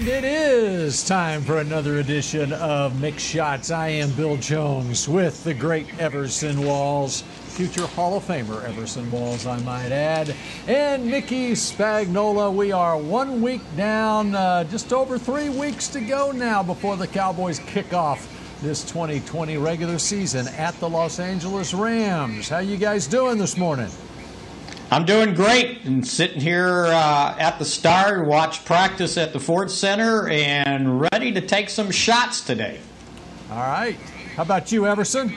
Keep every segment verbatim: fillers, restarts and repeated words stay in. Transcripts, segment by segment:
It is time for another edition of Mixed Shots. I am Bill Jones with the great Everson Walls, future Hall of Famer Everson Walls, I might add, and Mickey Spagnola. We are one week down, uh, just over three weeks to go now before the Cowboys kick off this twenty twenty regular season at the Los Angeles Rams. How you guys doing this morning? I'm doing great, and sitting here uh, at the Star, watch practice at the Ford Center, and ready to take some shots today. All right. How about you, Everson?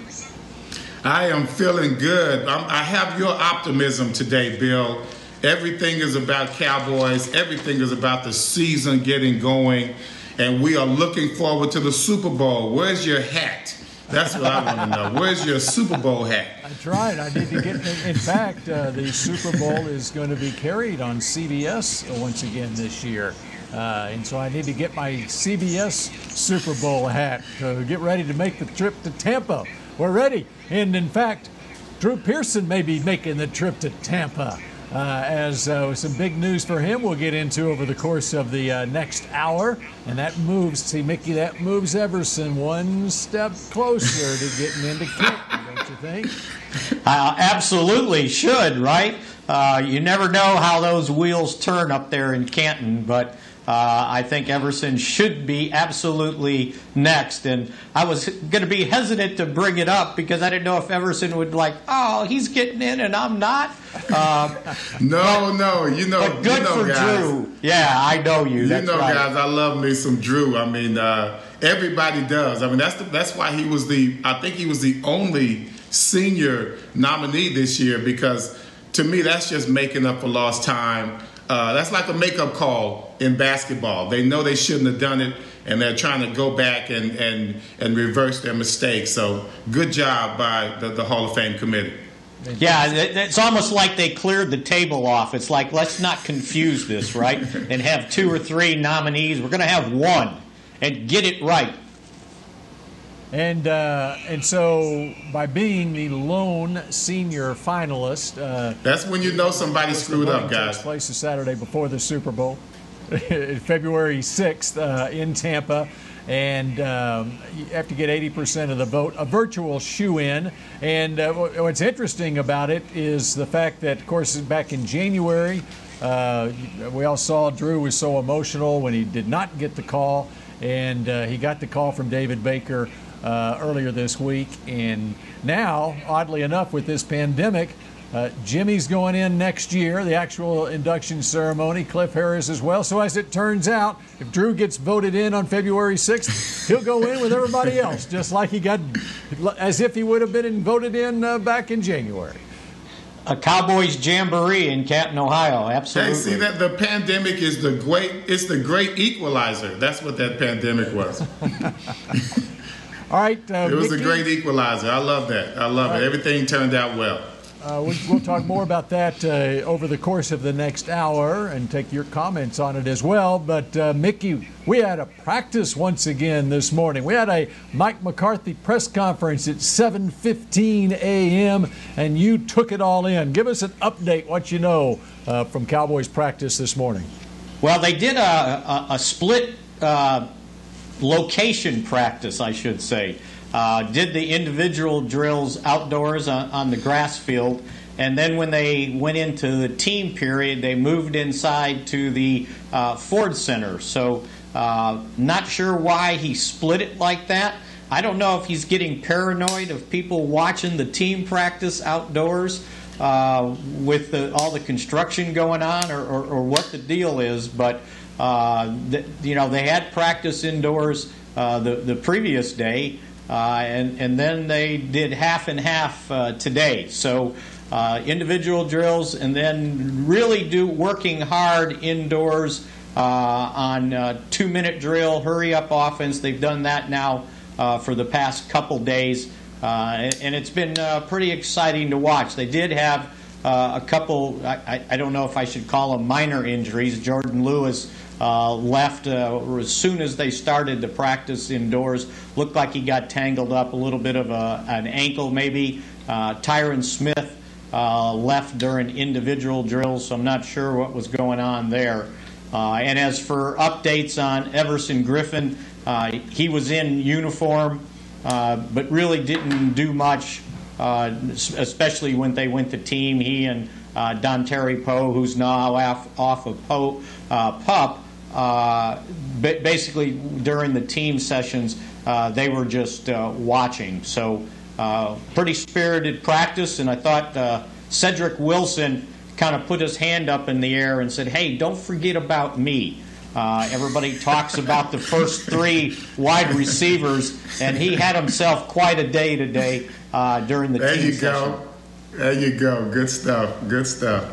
I am feeling good. I'm, I have your optimism today, Bill. Everything is about Cowboys. Everything is about the season getting going, and we are looking forward to the Super Bowl. Where's your hat? That's what I want to know. Where's your Super Bowl hat? That's right. I need to get. In fact, uh, the Super Bowl is going to be carried on C B S once again this year, uh, and so I need to get my C B S Super Bowl hat to get ready to make the trip to Tampa. We're ready, and in fact, Drew Pearson may be making the trip to Tampa. Uh, as uh, some big news for him we'll get into over the course of the uh, next hour. And that moves, see, Mickey, that moves Everson one step closer to getting into Canton, don't you think? Uh, absolutely should, right? Uh, you never know how those wheels turn up there in Canton, but uh, I think Everson should be absolutely next. And I was going to be hesitant to bring it up because I didn't know if Everson would like, oh, he's getting in and I'm not. Um, no, but, no, you know, but good you know, for guys. Drew. Yeah, I know you. You that's know, right. guys, I love me some Drew. I mean, uh, everybody does. I mean, that's the, that's why he was the. I think he was the only senior nominee this year because to me, that's just making up for lost time. Uh, that's like a makeup call in basketball. They know they shouldn't have done it, and they're trying to go back and and and reverse their mistake. So, good job by the, the Hall of Fame committee. Yeah, it's almost like they cleared the table off. It's like, let's not confuse this, right, and have two or three nominees. We're going to have one and get it right. And uh, and so by being the lone senior finalist. Uh, That's when you know somebody screwed up, guys. Takes place the Saturday before the Super Bowl, February sixth uh, in Tampa. And um, you have to get eighty percent of the vote, a virtual shoo-in. And uh, what's interesting about it is the fact that, of course, back in January, uh, we all saw Drew was so emotional when he did not get the call. And uh, he got the call from David Baker uh, earlier this week. And now, oddly enough, with this pandemic, uh, Jimmy's going in next year, the actual induction ceremony, Cliff Harris as well. So as it turns out, if Drew gets voted in on February sixth, he'll go in with everybody else, just like he got, as if he would have been voted in uh, back in January. A Cowboys jamboree in Canton, Ohio. Absolutely. Hey, see that the pandemic is the great it's the great equalizer. That's what that pandemic was. All right. Uh, it was Mickey. A great equalizer. I love that. I love right. it. Everything turned out well. Uh, we, we'll talk more about that uh, over the course of the next hour and take your comments on it as well. But, uh, Mickey, we had a practice once again this morning. We had a Mike McCarthy press conference at seven fifteen a.m., and you took it all in. Give us an update, what you know uh, from Cowboys practice this morning. Well, they did a, a, a split uh, location practice, I should say. Uh, did the individual drills outdoors on, on the grass field, and then when they went into the team period, they moved inside to the uh, Ford Center. So uh, not sure why he split it like that. I don't know if he's getting paranoid of people watching the team practice outdoors uh, with the, all the construction going on, or, or, or what the deal is, but uh, th- you know, they had practice indoors uh, the, the previous day. Uh, and, and then they did half and half uh, today. So uh, individual drills and then really do working hard indoors uh, on uh, two-minute drill, hurry-up offense. They've done that now uh, for the past couple days, uh, and, and it's been uh, pretty exciting to watch. They did have uh, a couple, I, I don't know if I should call them minor injuries. Jordan Lewis Uh, left uh, as soon as they started the practice indoors. Looked like he got tangled up, a little bit of a, an ankle maybe. Uh, Tyron Smith uh, left during individual drills, so I'm not sure what was going on there. Uh, and as for updates on Everson Griffen, uh, he was in uniform uh, but really didn't do much, uh, especially when they went to team. He and uh, Don Terry Poe, who's now off, off of Poe, uh, Pup, Uh, but basically during the team sessions, uh, they were just uh, watching. So uh, pretty spirited practice, and I thought uh, Cedric Wilson kind of put his hand up in the air and said, hey, don't forget about me. Uh, everybody talks about the first three wide receivers, and he had himself quite a day today uh, during the there team session. There you go. There you go. Good stuff. Good stuff.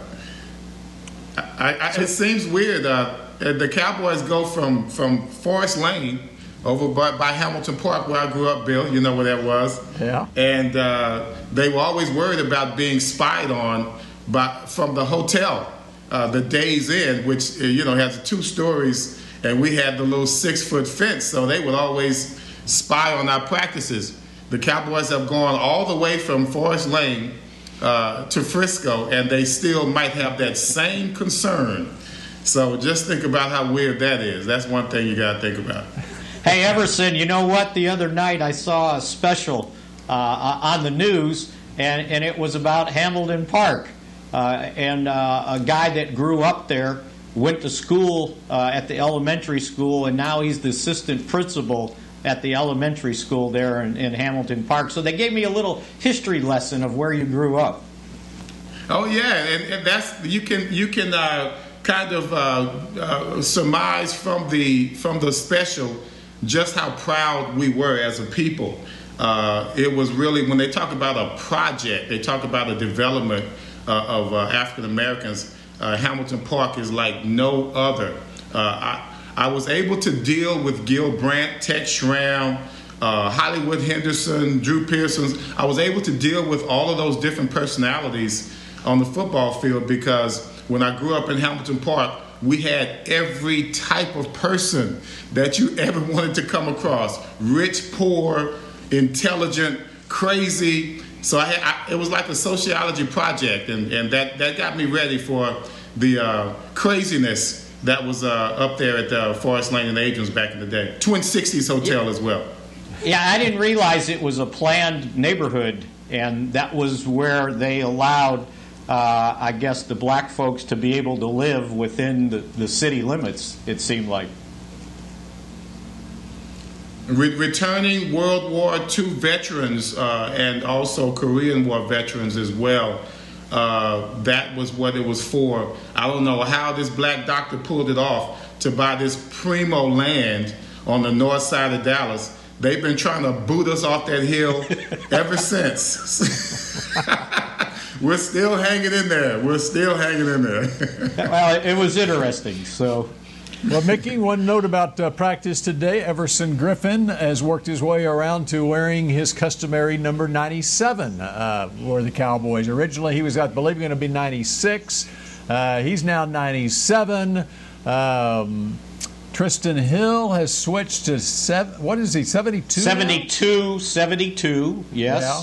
I, I, so, it seems weird. Uh, The Cowboys go from, from Forest Lane over by, by Hamilton Park, where I grew up, Bill. You know where that was. Yeah. And uh, they were always worried about being spied on by, from the hotel, uh, the Days Inn, which, you know, has two stories, and we had the little six-foot fence, so they would always spy on our practices. The Cowboys have gone all the way from Forest Lane uh, to Frisco, and they still might have that same concern. So just think about how weird that is. That's one thing you got to think about. Hey, Everson, you know what? The other night I saw a special uh, on the news, and, and it was about Hamilton Park. Uh, and uh, a guy that grew up there went to school uh, at the elementary school, and now he's the assistant principal at the elementary school there in, in Hamilton Park. So they gave me a little history lesson of where you grew up. Oh, yeah, and, and that's you can you can. Uh, kind of uh, uh, surmise from the from the special just how proud we were as a people. Uh, it was really, when they talk about a project, they talk about a development uh, of uh, African Americans, uh, Hamilton Park is like no other. Uh, I, I was able to deal with Gil Brandt, Ted Schramm, uh, Hollywood Henderson, Drew Pearson. I was able to deal with all of those different personalities on the football field, because when I grew up in Hamilton Park, we had every type of person that you ever wanted to come across. Rich, poor, intelligent, crazy. So I had, I, it was like a sociology project, and, and that, that got me ready for the uh, craziness that was uh, up there at uh, Forest Lane and Adrian's back in the day. Twin Sixties Hotel, yeah, as well. Yeah, I didn't realize it was a planned neighborhood, and that was where they allowed Uh, I guess the black folks to be able to live within the, the city limits, it seemed like. Re- returning World War Two veterans uh, and also Korean War veterans as well, uh, that was what it was for. I don't know how this black doctor pulled it off to buy this primo land on the north side of Dallas. They've been trying to boot us off that hill ever since. We're still hanging in there. We're still hanging in there. Well, it was interesting. So, well, Mickey, one note about uh, practice today. Everson Griffen has worked his way around to wearing his customary number ninety-seven uh, for the Cowboys. Originally, he was, I believe, going to be ninety-six. Uh, he's now ninety-seven. Um, Trysten Hill has switched to, seven, what is he, seventy-two? seventy-two, now? seventy-two, yes. Yeah.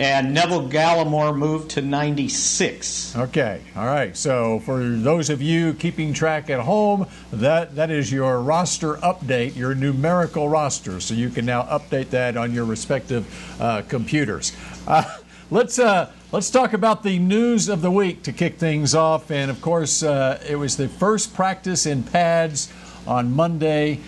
And Neville Gallimore moved to ninety-six. Okay. All right. So for those of you keeping track at home, that, that is your roster update, your numerical roster. So you can now update that on your respective uh, computers. Uh, let's uh, let's talk about the news of the week to kick things off. And, of course, uh, it was the first practice in pads on Monday.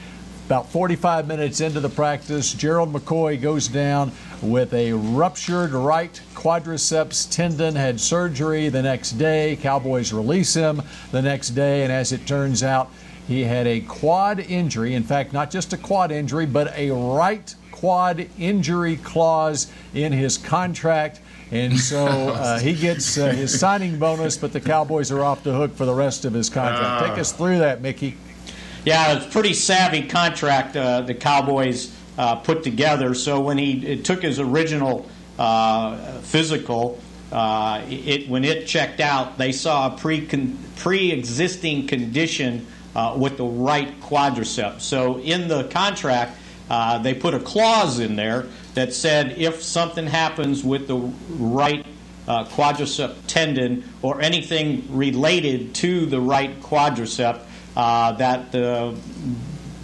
About forty-five minutes into the practice, Gerald McCoy goes down with a ruptured right quadriceps tendon, had surgery the next day. Cowboys release him the next day, and as it turns out, he had a quad injury. In fact, not just a quad injury, but a right quad injury clause in his contract. And so uh, he gets uh, his signing bonus, but the Cowboys are off the hook for the rest of his contract. Take us through that, Mickey. Yeah, it's a pretty savvy contract uh, the Cowboys uh, put together. So when he it took his original uh, physical, uh, it when it checked out, they saw a pre con- pre-existing condition uh, with the right quadricep. So in the contract, uh, they put a clause in there that said if something happens with the right uh, quadricep tendon or anything related to the right quadricep, Uh, that the,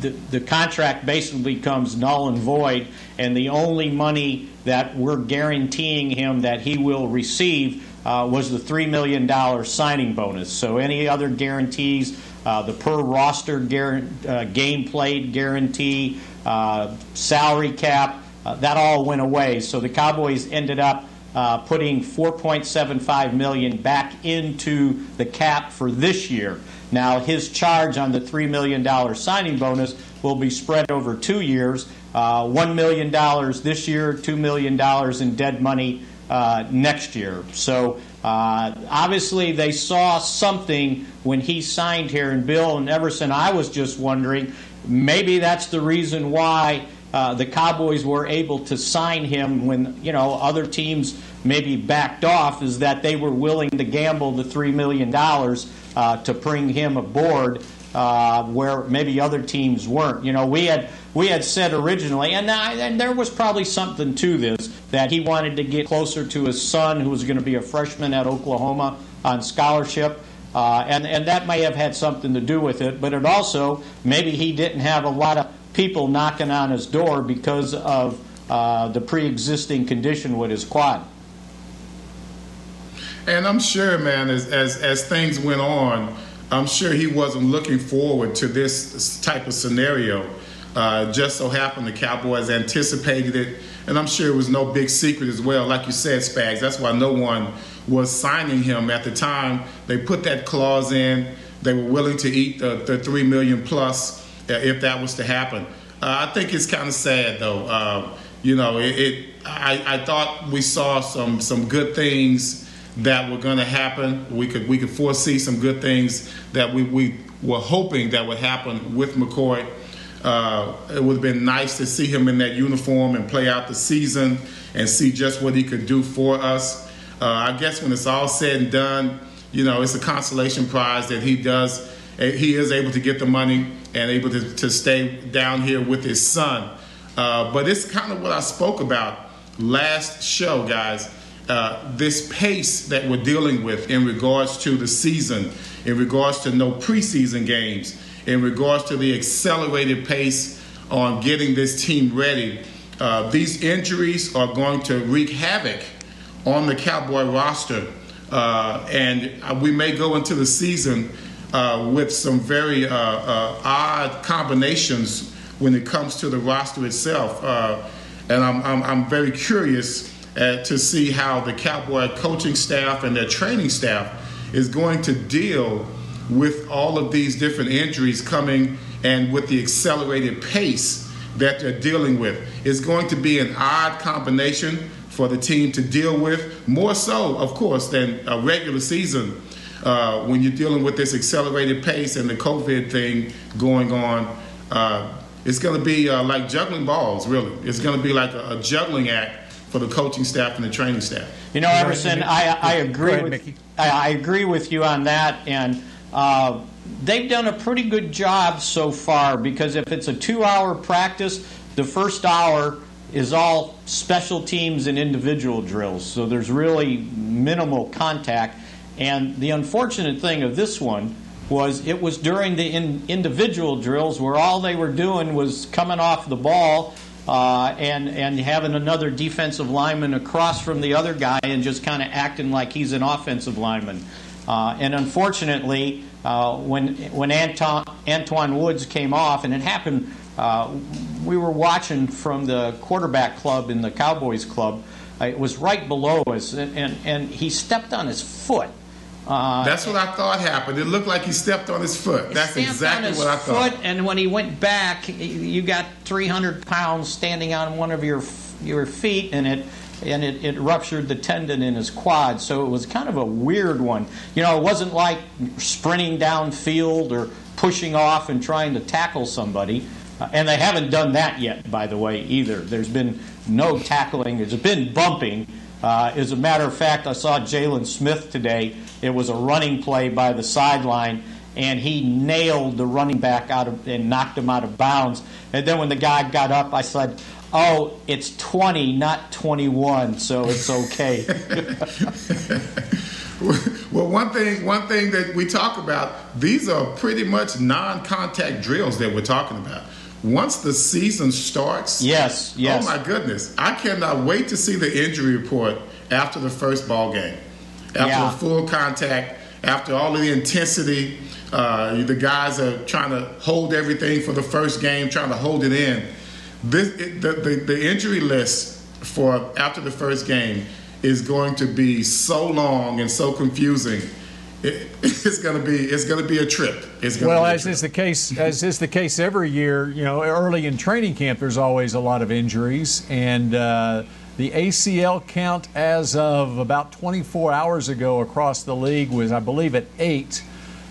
the the contract basically becomes null and void, and the only money that we're guaranteeing him that he will receive uh, was the three million dollars signing bonus. So any other guarantees, uh, the per roster guarant- uh, game played guarantee, uh, salary cap, uh, that all went away. So the Cowboys ended up uh, putting four point seven five million dollars back into the cap for this year. Now, his charge on the three million dollars signing bonus will be spread over two years, uh, one million dollars this year, two million dollars in dead money uh, next year. So, uh, obviously, they saw something when he signed here. And Bill and Everson, I was just wondering, maybe that's the reason why uh, the Cowboys were able to sign him when, you know, other teams maybe backed off, is that they were willing to gamble the three million dollars Uh, to bring him aboard uh, where maybe other teams weren't. You know, we had we had said originally, and, I, and there was probably something to this, that he wanted to get closer to his son, who was going to be a freshman at Oklahoma on scholarship, uh, and, and that may have had something to do with it. But it also, maybe he didn't have a lot of people knocking on his door because of uh, the pre-existing condition with his quad. And I'm sure, man, as, as as things went on, I'm sure he wasn't looking forward to this type of scenario. Uh, just so happened the Cowboys anticipated it, and I'm sure it was no big secret as well. Like you said, Spags, that's why no one was signing him at the time. They put that clause in. They were willing to eat the, the three million dollars plus uh, if that was to happen. Uh, I think it's kind of sad, though. Uh, you know, it. it I, I thought we saw some some good things that were going to happen. We could we could foresee some good things that we, we were hoping that would happen with McCoy. Uh, it would have been nice to see him in that uniform and play out the season and see just what he could do for us. Uh, I guess when it's all said and done, you know, it's a consolation prize that he does. He is able to get the money and able to, to stay down here with his son. Uh, but it's kind of what I spoke about last show, guys. Uh, this pace that we're dealing with in regards to the season, in regards to no preseason games, in regards to the accelerated pace on getting this team ready, uh, these injuries are going to wreak havoc on the Cowboy roster. Uh, and we may go into the season uh, with some very uh, uh, odd combinations when it comes to the roster itself. Uh, and I'm, I'm, I'm very curious Uh, to see how the Cowboy coaching staff and their training staff is going to deal with all of these different injuries coming and with the accelerated pace that they're dealing with. It's going to be an odd combination for the team to deal with, more so, of course, than a regular season uh, when you're dealing with this accelerated pace and the COVID thing going on. Uh, it's going to be uh, like juggling balls, really. It's going to be like a, a juggling act for the coaching staff and the training staff. You know, Everson, I, I agree ahead, with I, I agree with you on that, and uh, they've done a pretty good job so far, because if it's a two-hour practice, the first hour is all special teams and individual drills, so there's really minimal contact. And the unfortunate thing of this one was it was during the in, individual drills where all they were doing was coming off the ball Uh, and, and having another defensive lineman across from the other guy and just kind of acting like he's an offensive lineman. Uh, and unfortunately, uh, when when Anto- Antwaun Woods came off, and it happened, uh, we were watching from the quarterback club in the Cowboys club. Uh, it was right below us, and, and, and he stepped on his foot. Uh, That's what I thought happened. It looked like he stepped on his foot. That's exactly what I thought. He stepped on his foot, and when he went back, you got three hundred pounds standing on one of your your feet, and it and it, it ruptured the tendon in his quad. So it was kind of a weird one. You know, it wasn't like sprinting downfield or pushing off and trying to tackle somebody. Uh, and they haven't done that yet, by the way, either. There's been no tackling. There's been bumping. Uh, as a matter of fact, I saw Jalen Smith today. It was a running play by the sideline, and he nailed the running back out of, and knocked him out of bounds. And then when the guy got up, I said, oh, it's twenty, not twenty-one, so it's okay. Well, one thing, one thing that we talk about, these are pretty much non-contact drills that we're talking about. Once the season starts, yes, yes. Oh my goodness, I cannot wait to see the injury report after the first ball game, after yeah. the full contact, after all of the intensity. Uh, the guys are trying to hold everything for the first game, trying to hold it in. This it, the, the the injury list for after the first game is going to be so long and so confusing. It, it's going to be it's going to be a trip. It's going well, to be as a trip. is the case as is the case every year. You know, early in training camp, there's always a lot of injuries, and uh, the A C L count as of about twenty-four hours ago across the league was, I believe, at eight.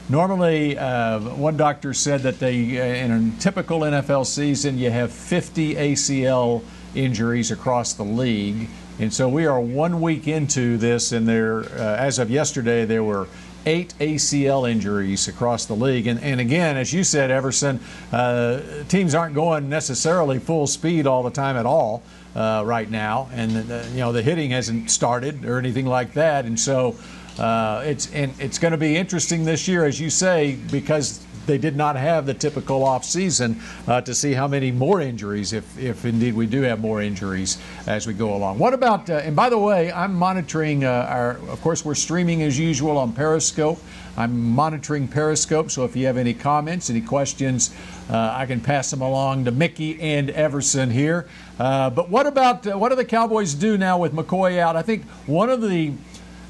Normally, uh, one doctor said that they, uh, in a typical N F L season, you have fifty A C L injuries across the league. And so we are one week into this, and there, uh, as of yesterday, there were eight A C L injuries across the league. And, and again, as you said, Everson, uh, teams aren't going necessarily full speed all the time at all uh, right now. And, uh, you know, the hitting hasn't started or anything like that. And so uh, it's, and it's going to be interesting this year, as you say, because they did not have the typical offseason uh, to see how many more injuries, if, if indeed we do have more injuries as we go along. What about, uh, and by the way, I'm monitoring uh, our, of course, we're streaming as usual on Periscope. I'm monitoring Periscope, so if you have any comments, any questions, uh, I can pass them along to Mickey and Everson here. Uh, but what about, uh, what do the Cowboys do now with McCoy out? I think one of the,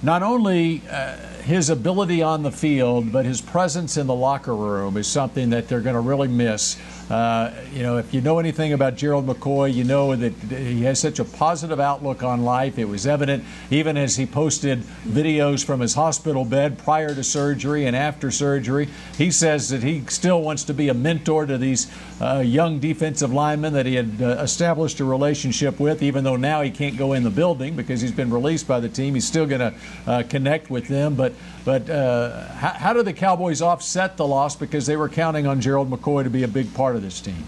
not only uh, his ability on the field, but his presence in the locker room is something that they're going to really miss. Uh, you know, if you know anything about Gerald McCoy, you know that he has such a positive outlook on life. It was evident even as he posted videos from his hospital bed prior to surgery and after surgery. He says that he still wants to be a mentor to these uh, young defensive linemen that he had uh, established a relationship with, even though now he can't go in the building because he's been released by the team. He's still going to Uh, connect with them, but but uh, how, how do the Cowboys offset the loss, because they were counting on Gerald McCoy to be a big part of this team?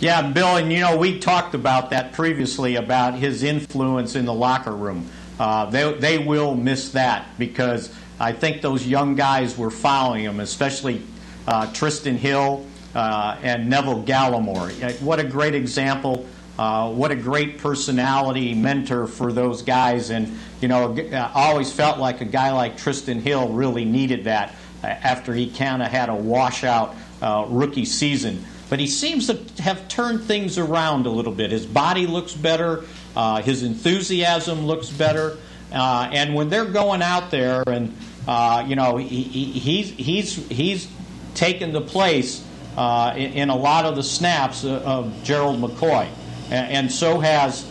Yeah, Bill, and you know, we talked about that previously, about his influence in the locker room. Uh, they, they will miss that, because I think those young guys were following him, especially uh, Trysten Hill uh, and Neville Gallimore. What a great example. Uh, what a great personality mentor for those guys. And, you know, I always felt like a guy like Trysten Hill really needed that after he kind of had a washout uh, rookie season. But he seems to have turned things around a little bit. His body looks better. Uh, his enthusiasm looks better. Uh, and when they're going out there and, uh, you know, he, he's, he's, he's taken the place uh, in a lot of the snaps of Gerald McCoy. And so has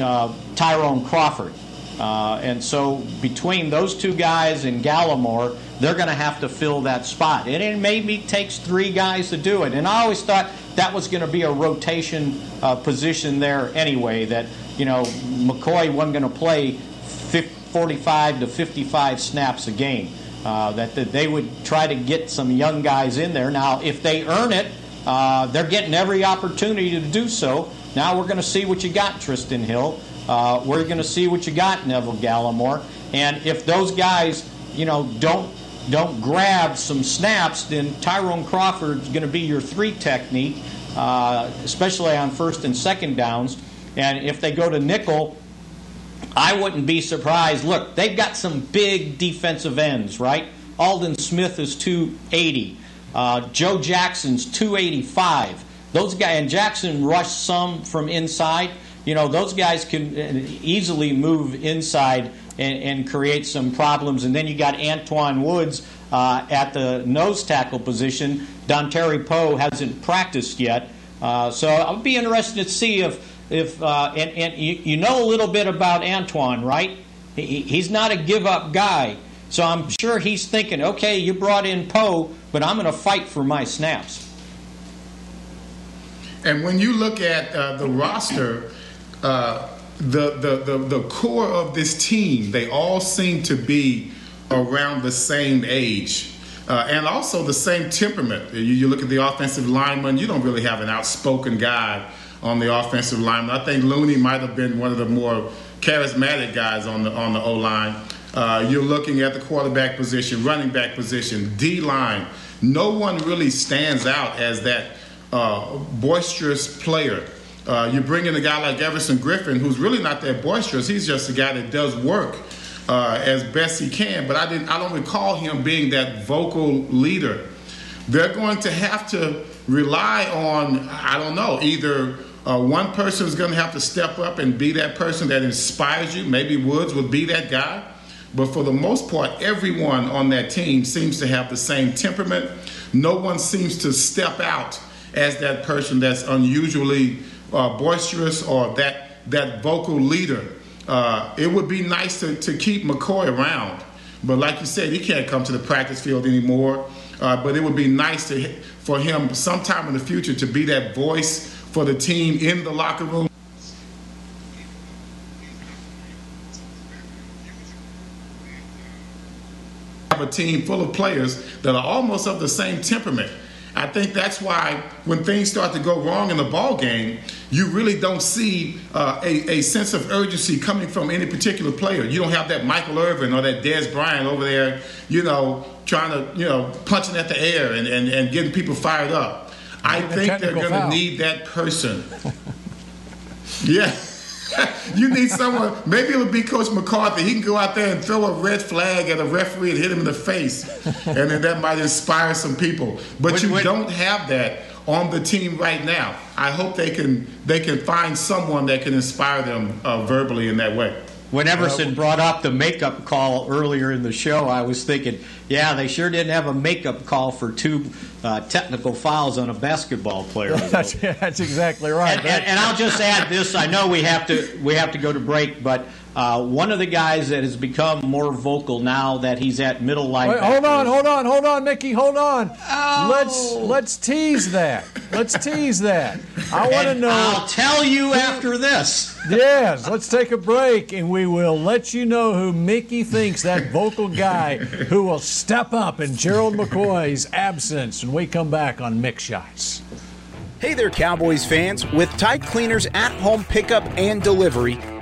uh, Tyrone Crawford. Uh, and so between those two guys and Gallimore, they're going to have to fill that spot. And it maybe takes three guys to do it. And I always thought that was going to be a rotation uh, position there anyway, that, you know, McCoy wasn't going to play forty-five to fifty-five snaps a game, uh, that, that they would try to get some young guys in there. Now, if they earn it, uh, they're getting every opportunity to do so. Now we're going to see what you got, Trysten Hill. Uh, we're going to see what you got, Neville Gallimore. And if those guys, you know, don't don't grab some snaps, then Tyrone Crawford's going to be your three technique, uh, especially on first and second downs. And if they go to nickel, I wouldn't be surprised. Look, they've got some big defensive ends, right? Aldon Smith is two eighty. Uh, Joe Jackson's two eighty-five. Those guys, and Jackson rushed some from inside. You know, those guys can easily move inside and, and create some problems. And then you got Antwaun Woods uh, at the nose tackle position. Dontari Poe hasn't practiced yet. Uh, so I would be interested to see if, if uh, and, and you, you know a little bit about Antwaun, right? He, he's not a give-up guy. So I'm sure he's thinking, okay, you brought in Poe, but I'm going to fight for my snaps. And when you look at uh, the roster, uh, the, the, the, the core of this team, they all seem to be around the same age. Uh, and also the same temperament. You, you look at the offensive lineman, you don't really have an outspoken guy on the offensive lineman. I think Looney might have been one of the more charismatic guys on the on the O-line. Uh, you're looking at the quarterback position, running back position, D-line. No one really stands out as that uh, boisterous player. Uh, you bring in a guy like Everson Griffen, who's really not that boisterous. He's just a guy that does work Uh, as best he can, but I didn't. I don't recall him being that vocal leader. They're going to have to rely on, I don't know, either uh, one person is going to have to step up and be that person that inspires you. Maybe Woods would be that guy. But for the most part, everyone on that team seems to have the same temperament. No one seems to step out as that person that's unusually uh, boisterous or that, that vocal leader. Uh, it would be nice to, to keep McCoy around, but like you said, he can't come to the practice field anymore. Uh, but it would be nice to, for him sometime in the future to be that voice for the team in the locker room. Have a team full of players that are almost of the same temperament. I think that's why when things start to go wrong in the ball game, you really don't see uh, a, a sense of urgency coming from any particular player. You don't have that Michael Irvin or that Dez Bryant over there, you know, trying to, you know, punching at the air and, and, and getting people fired up. I think they're going to need that person. Yeah. You need someone. Maybe it would be Coach McCarthy. He can go out there and throw a red flag at a referee and hit him in the face, and then that might inspire some people. But you don't have that on the team right now. I hope they can they can find someone that can inspire them uh, verbally in that way. When Everson brought up the makeup call earlier in the show, I was thinking, yeah, they sure didn't have a makeup call for two uh, technical fouls on a basketball player. that's, that's exactly right. And, and, and I'll just add this. I know we have to we have to go to break, but uh, one of the guys that has become more vocal now that he's at middle linebacker. Hold on, hold on, hold on, Mickey, hold on. Oh. Let's let's tease that. Let's tease that. I want to know. I'll tell you who, after this. Yes, let's take a break, and we will let you know who Mickey thinks that vocal guy who will step up in Gerald McCoy's absence when we come back on Mix Shots. Hey there, Cowboys fans. With Tide Cleaners at-home pickup and delivery,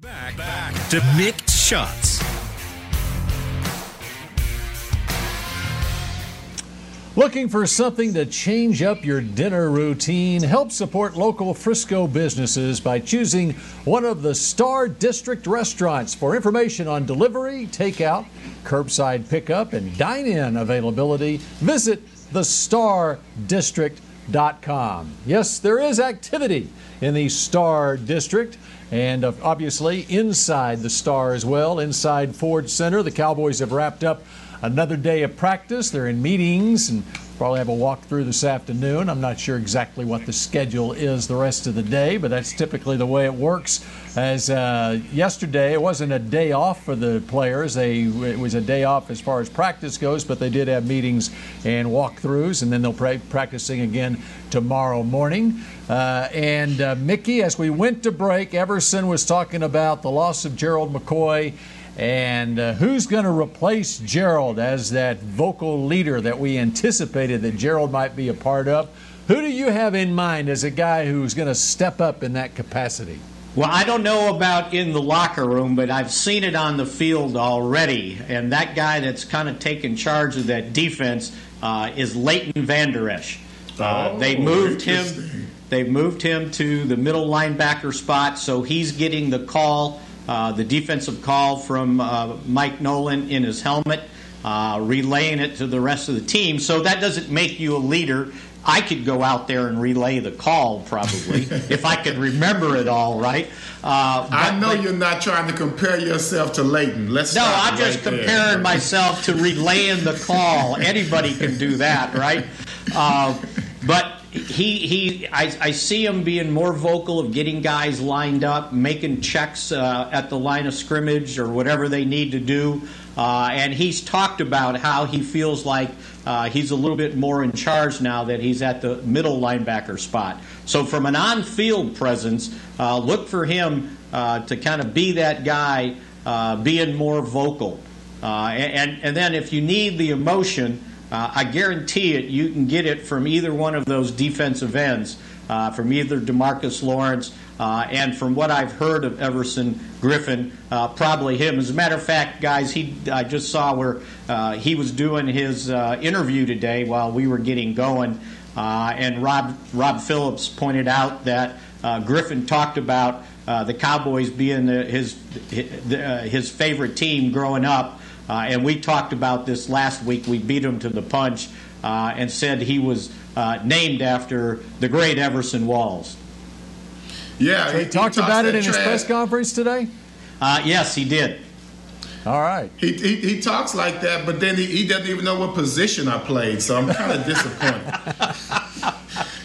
Back, back, back to Mixed Shots. Looking for something to change up your dinner routine? Help support local Frisco businesses by choosing one of the Star District restaurants. For information on delivery, takeout, curbside pickup, and dine-in availability, visit the star district dot com. Yes, there is activity in the Star District, and obviously inside the Star as well, inside Ford Center. The Cowboys have wrapped up another day of practice. They're in meetings and probably have a walkthrough this afternoon. I'm not sure exactly what the schedule is the rest of the day, but that's typically the way it works. As uh, yesterday, it wasn't a day off for the players. They, it was a day off as far as practice goes, but they did have meetings and walkthroughs, and then they'll be practicing again tomorrow morning. Uh, and uh, Mickey, as we went to break, Everson was talking about the loss of Gerald McCoy. And uh, who's going to replace Gerald as that vocal leader that we anticipated that Gerald might be a part of? Who do you have in mind as a guy who's going to step up in that capacity? Well, I don't know about in the locker room, but I've seen it on the field already. And that guy that's kind of taken charge of that defense uh, is Leighton Vander Esch. Uh, oh, they moved him. They moved him to the middle linebacker spot, so he's getting the call. Uh, the defensive call from uh, Mike Nolan in his helmet, uh, relaying it to the rest of the team. So that doesn't make you a leader. I could go out there and relay the call probably if I could remember it all right. Uh, I know but, you're not trying to compare yourself to Leighton. Let's no, I'm right just comparing there. myself to relaying the call. Anybody can do that, right? Uh, but. He, he I, I see him being more vocal of getting guys lined up, making checks uh, at the line of scrimmage or whatever they need to do. Uh, and he's talked about how he feels like uh, he's a little bit more in charge now that he's at the middle linebacker spot. So from an on-field presence, uh, look for him uh, to kind of be that guy uh, being more vocal. Uh, and, and then if you need the emotion, Uh, I guarantee it, you can get it from either one of those defensive ends, uh, from either DeMarcus Lawrence uh, and from what I've heard of Everson Griffen, uh, probably him. As a matter of fact, guys, he I just saw where uh, he was doing his uh, interview today while we were getting going, uh, and Rob, Rob Phillips pointed out that uh, Griffen talked about uh, the Cowboys being the, his, his favorite team growing up. Uh, and we talked about this last week. We beat him to the punch uh, and said he was uh, named after the great Everson Walls. Yeah. He, he talked he about it in trash. his press conference today? Uh, yes, he did. All right. He, he, he talks like that, but then he, he doesn't even know what position I played, so I'm kind of disappointed.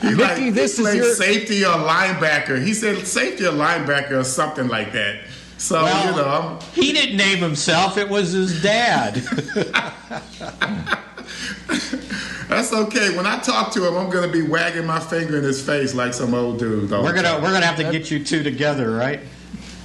He Mickey, like, this he is your... safety or linebacker. He said safety or linebacker or something like that. So, well, you know. He didn't name himself. It was his dad. That's okay. When I talk to him, I'm going to be wagging my finger in his face like some old dude. We're going to we're gonna have to get you two together, right?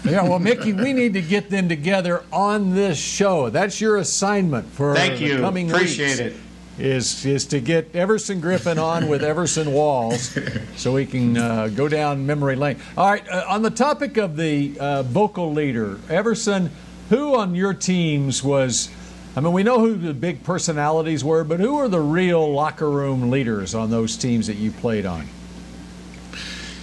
Yeah, well, Mickey, we need to get them together on this show. That's your assignment for Thank the you. coming Appreciate weeks. Appreciate it. Is, is to get Everson Griffen on with Everson Walls so we can uh, go down memory lane. All right, uh, on the topic of the uh, vocal leader, Everson, who on your teams was, I mean, we know who the big personalities were, but who were the real locker room leaders on those teams that you played on?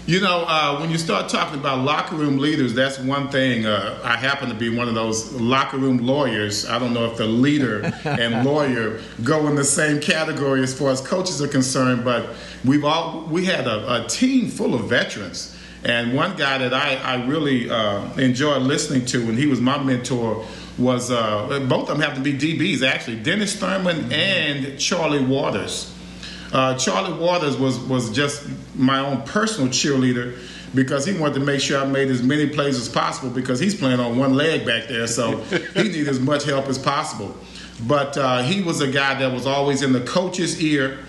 You know, uh, when you start talking about locker room leaders, that's one thing. Uh, I happen to be one of those locker room lawyers. I don't know if the leader and lawyer go in the same category as far as coaches are concerned, but we've all we had a, a team full of veterans. And one guy that I, I really uh, enjoyed listening to, and he was my mentor, was uh, both of them have to be D Bs, actually, Dennis Thurman and Charlie Waters. Uh, Charlie Waters was, was just my own personal cheerleader because he wanted to make sure I made as many plays as possible because he's playing on one leg back there, so he needed as much help as possible. But uh, he was a guy that was always in the coach's ear,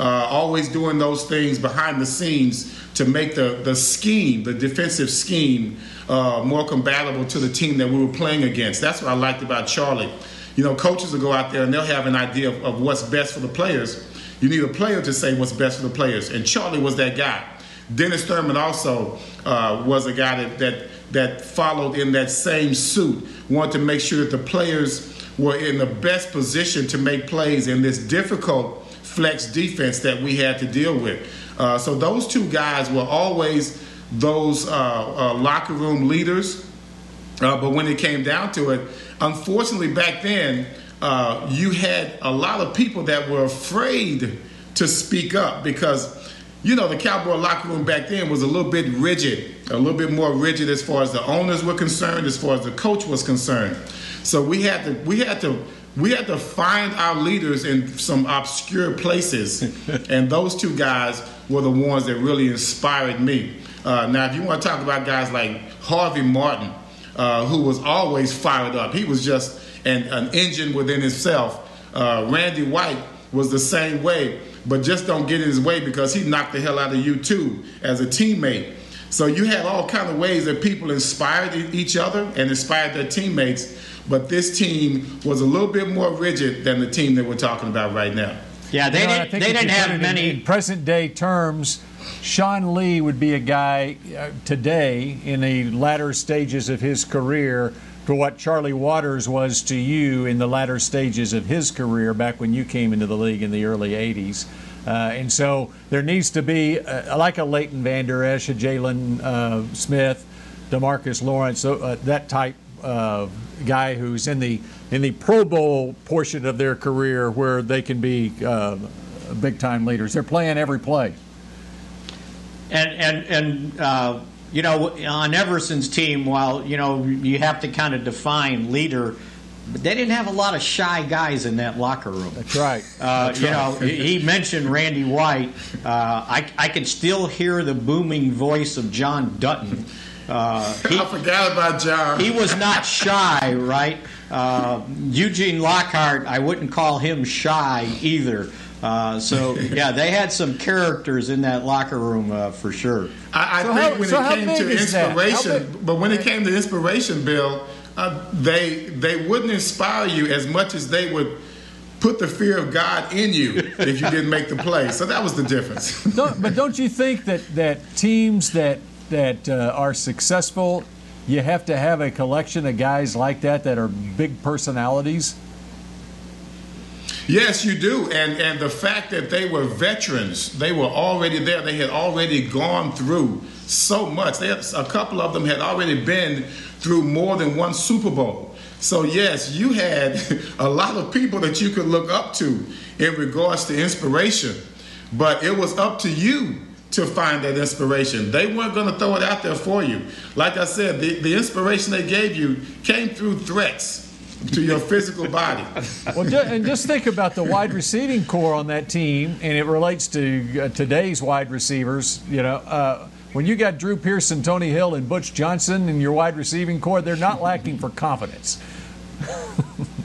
uh, always doing those things behind the scenes to make the, the scheme, the defensive scheme, uh, more compatible to the team that we were playing against. That's what I liked about Charlie. You know, coaches will go out there and they'll have an idea of, of what's best for the players. You need a player to say what's best for the players, and Charlie was that guy. Dennis Thurman also uh, was a guy that, that that followed in that same suit, wanted to make sure that the players were in the best position to make plays in this difficult flex defense that we had to deal with. Uh, so those two guys were always those uh, uh, locker room leaders. Uh, but when it came down to it, unfortunately back then, uh, you had a lot of people that were afraid to speak up because, you know, the Cowboy locker room back then was a little bit rigid, a little bit more rigid as far as the owners were concerned, as far as the coach was concerned. So we had to, we had to, we had to find our leaders in some obscure places, and those two guys were the ones that really inspired me. Uh, now, if you want to talk about guys like Harvey Martin, uh, who was always fired up, he was just an, an engine within himself. Uh, Randy White was the same way, but just don't get in his way because he knocked the hell out of you too as a teammate. So you had all kind of ways that people inspired each other and inspired their teammates, but this team was a little bit more rigid than the team that we're talking about right now. Yeah, they you know, didn't, they didn't have many. In, in present-day terms, Sean Lee would be a guy uh, today in the latter stages of his career to what Charlie Waters was to you in the latter stages of his career back when you came into the league in the early eighties. Uh, and so there needs to be, uh, like a Leighton Van Der Esch, a Jalen uh, Smith, DeMarcus Lawrence, uh, that type of guy who's in the in the Pro Bowl portion of their career where they can be uh, big-time leaders. They're playing every play. And, and, and uh, you know, on Everson's team, while, you know, you have to kind of define leader, but they didn't have a lot of shy guys in that locker room. That's right. Uh, That's you right. know, he mentioned Randy White. Uh, I, I can still hear the booming voice of John Dutton. Uh, he, I forgot about John. He was not shy, right? Uh, Eugene Lockhart, I wouldn't call him shy either. Uh, so, yeah, they had some characters in that locker room uh, for sure. I, I so think how, when so it came to inspiration, but when it came to inspiration, Bill, Uh, they they wouldn't inspire you as much as they would put the fear of God in you if you didn't make the play. So that was the difference. Don't, but don't you think that, that teams that, that uh, are successful, you have to have a collection of guys like that that are big personalities? Yes, you do. And, and the fact that they were veterans, they were already there. They had already gone through so much. They had, a couple of them had already been through more than one Super Bowl. So, yes, you had a lot of people that you could look up to in regards to inspiration. But it was up to you to find that inspiration. They weren't going to throw it out there for you. Like I said, the, the inspiration they gave you came through threats to your physical body. Well, and just think about the wide receiving corps on that team, and it relates to today's wide receivers. You know, uh, when you got Drew Pearson, Tony Hill, and Butch Johnson in your wide receiving corps, they're not lacking for confidence.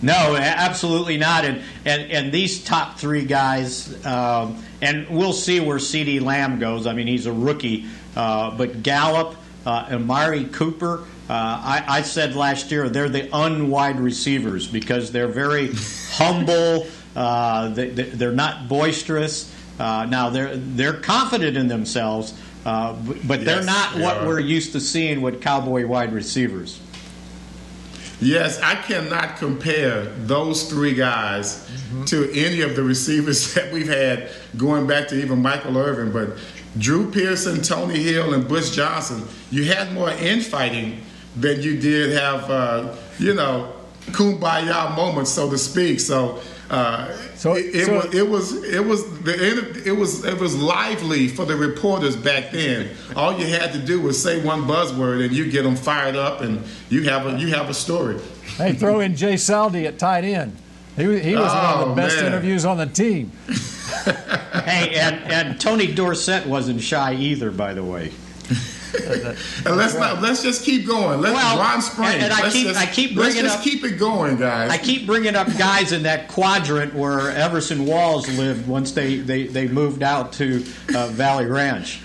No, absolutely not. And and, and these top three guys, um, and we'll see where CeeDee Lamb goes. I mean, he's a rookie, uh, but Gallup, uh, Amari Cooper. Uh, I, I said last year they're the unwide receivers because they're very humble. Uh, they, they're not boisterous. Uh, now they're they're confident in themselves, uh, but yes, they're not they what are. we're used to seeing with Cowboy wide receivers. Yes, I cannot compare those three guys mm-hmm. to any of the receivers that we've had going back to even Michael Irvin, but Drew Pearson, Tony Hill, and Butch Johnson. You had more infighting than you did have, uh, you know, kumbaya moments, so to speak. So, uh, so, it, it, so was, it was it was the it was it was lively for the reporters back then. All you had to do was say one buzzword, and you get them fired up, and you have a you have a story. Hey, throw in Jay Saldi at tight end. He was, he was oh, one of the best man. interviews on the team. Hey, and, and Tony Dorsett wasn't shy either, by the way. And let's not, let's just keep going. Let's well, Ron Spring. And, and I let's keep, just, I keep bringing let's just up, keep it going, guys. I keep bringing up guys in that quadrant where Everson Walls lived once they, they, they moved out to uh, Valley Ranch.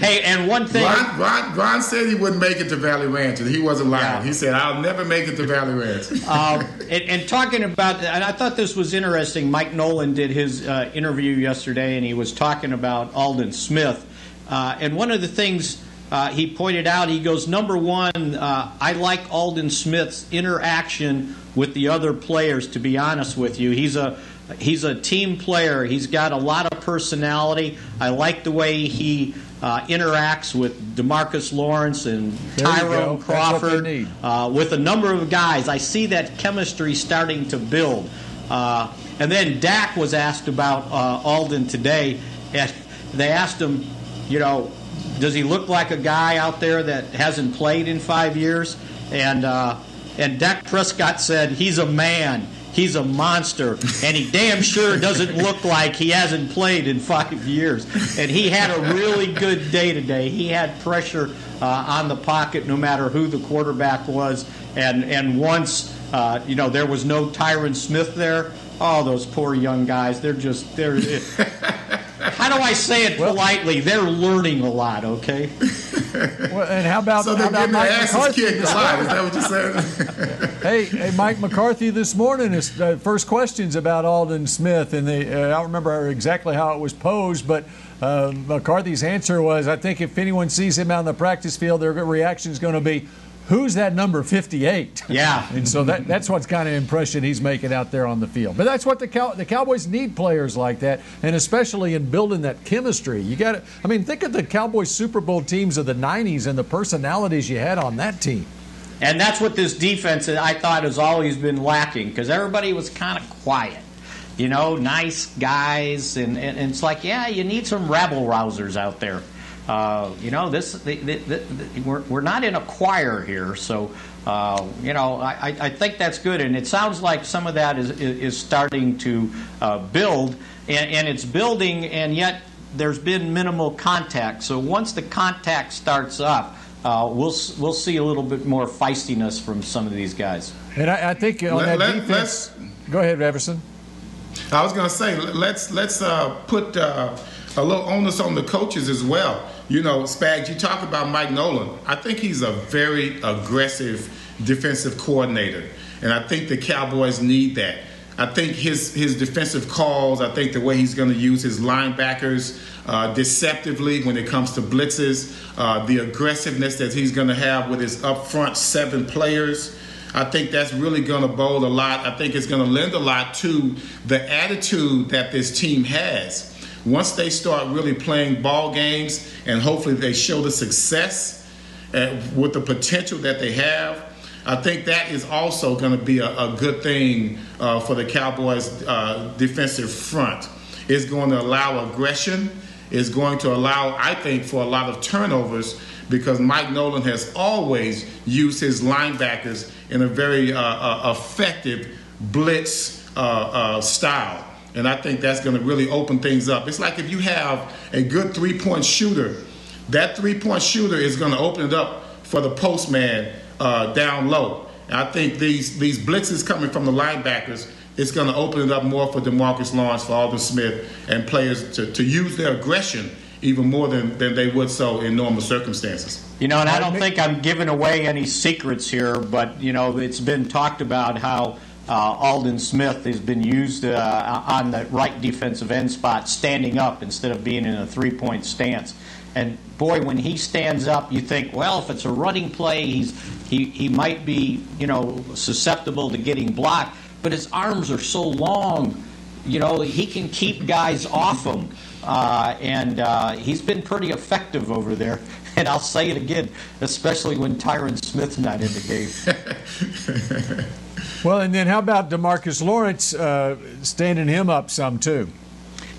Hey, and one thing. Ron, Ron, Ron said he wouldn't make it to Valley Ranch. He wasn't lying. Yeah. He said, I'll never make it to Valley Ranch. uh, and, and talking about, and I thought this was interesting. Mike Nolan did his uh, interview yesterday, and he was talking about Aldon Smith. Uh, and one of the things uh, he pointed out, he goes, number one, uh, I like Aldon Smith's interaction with the other players, to be honest with you. He's a He's a team player. He's got a lot of personality. I like the way he uh, interacts with DeMarcus Lawrence and Tyrone Crawford, uh, with a number of guys. I see that chemistry starting to build. Uh, and then Dak was asked about uh, Aldon today, and they asked him, you know, does he look like a guy out there that hasn't played in five years? And uh, and Dak Prescott said, he's a man. He's a monster, and he damn sure doesn't look like he hasn't played in five years. And he had a really good day today. He had pressure uh, on the pocket no matter who the quarterback was. And, and once, uh, you know, there was no Tyron Smith there, oh, those poor young guys, they're just, they're, it, how do I say it politely? They're learning a lot, okay? Well, and how about, so how about Mike McCarthy? Is that what you said? hey, hey, Mike McCarthy this morning, his uh, first questions about Aldon Smith, and they, uh, I don't remember exactly how it was posed, but uh, McCarthy's answer was, I think if anyone sees him out on the practice field, their reaction is going to be, who's that number fifty-eight? Yeah. And so that, that's what kind of impression he's making out there on the field. But that's what the Cow- the Cowboys need, players like that, and especially in building that chemistry. You got to, I mean, think of the Cowboys Super Bowl teams of the nineties and the personalities you had on that team. And that's what this defense, I thought, has always been lacking, because everybody was kind of quiet. You know, nice guys. And, and, and it's like, yeah, you need some rabble-rousers out there. Uh, you know, this the, the, the, the, we're, we're not in a choir here, so, uh, you know, I, I think that's good. And it sounds like some of that is, is starting to uh, build, and, and it's building, and yet there's been minimal contact. So once the contact starts up, uh, we'll we'll see a little bit more feistiness from some of these guys. And I, I think on let, that let, defense – go ahead, Everson. I was going to say, let's, let's uh, put uh, a little onus on the coaches as well. You know, Spags, you talk about Mike Nolan. I think he's a very aggressive defensive coordinator, and I think the Cowboys need that. I think his, his defensive calls, I think the way he's going to use his linebackers uh, deceptively when it comes to blitzes, uh, the aggressiveness that he's going to have with his up front seven players, I think that's really going to bode a lot. I think it's going to lend a lot to the attitude that this team has. Once they start really playing ball games, and hopefully they show the success and with the potential that they have, I think that is also going to be a, a good thing uh, for the Cowboys' uh, defensive front. It's going to allow aggression. It's going to allow, I think, for a lot of turnovers, because Mike Nolan has always used his linebackers in a very uh, uh, effective blitz uh, uh, style. And I think that's going to really open things up. It's like if you have a good three-point shooter, that three-point shooter is going to open it up for the postman uh, down low. And I think these these blitzes coming from the linebackers, it's going to open it up more for DeMarcus Lawrence, for Aldon Smith, and players to, to use their aggression even more than, than they would so in normal circumstances. You know, and I don't think I'm giving away any secrets here, but, you know, it's been talked about how uh, Aldon Smith has been used uh, on the right defensive end spot, standing up instead of being in a three-point stance. And, boy, when he stands up, you think, well, if it's a running play, he's he, he might be, you know, susceptible to getting blocked. But his arms are so long, you know, he can keep guys off him. Uh, and uh, he's been pretty effective over there. And I'll say it again, especially when Tyron Smith's not in the game. Well, and then how about DeMarcus Lawrence uh, standing him up some too?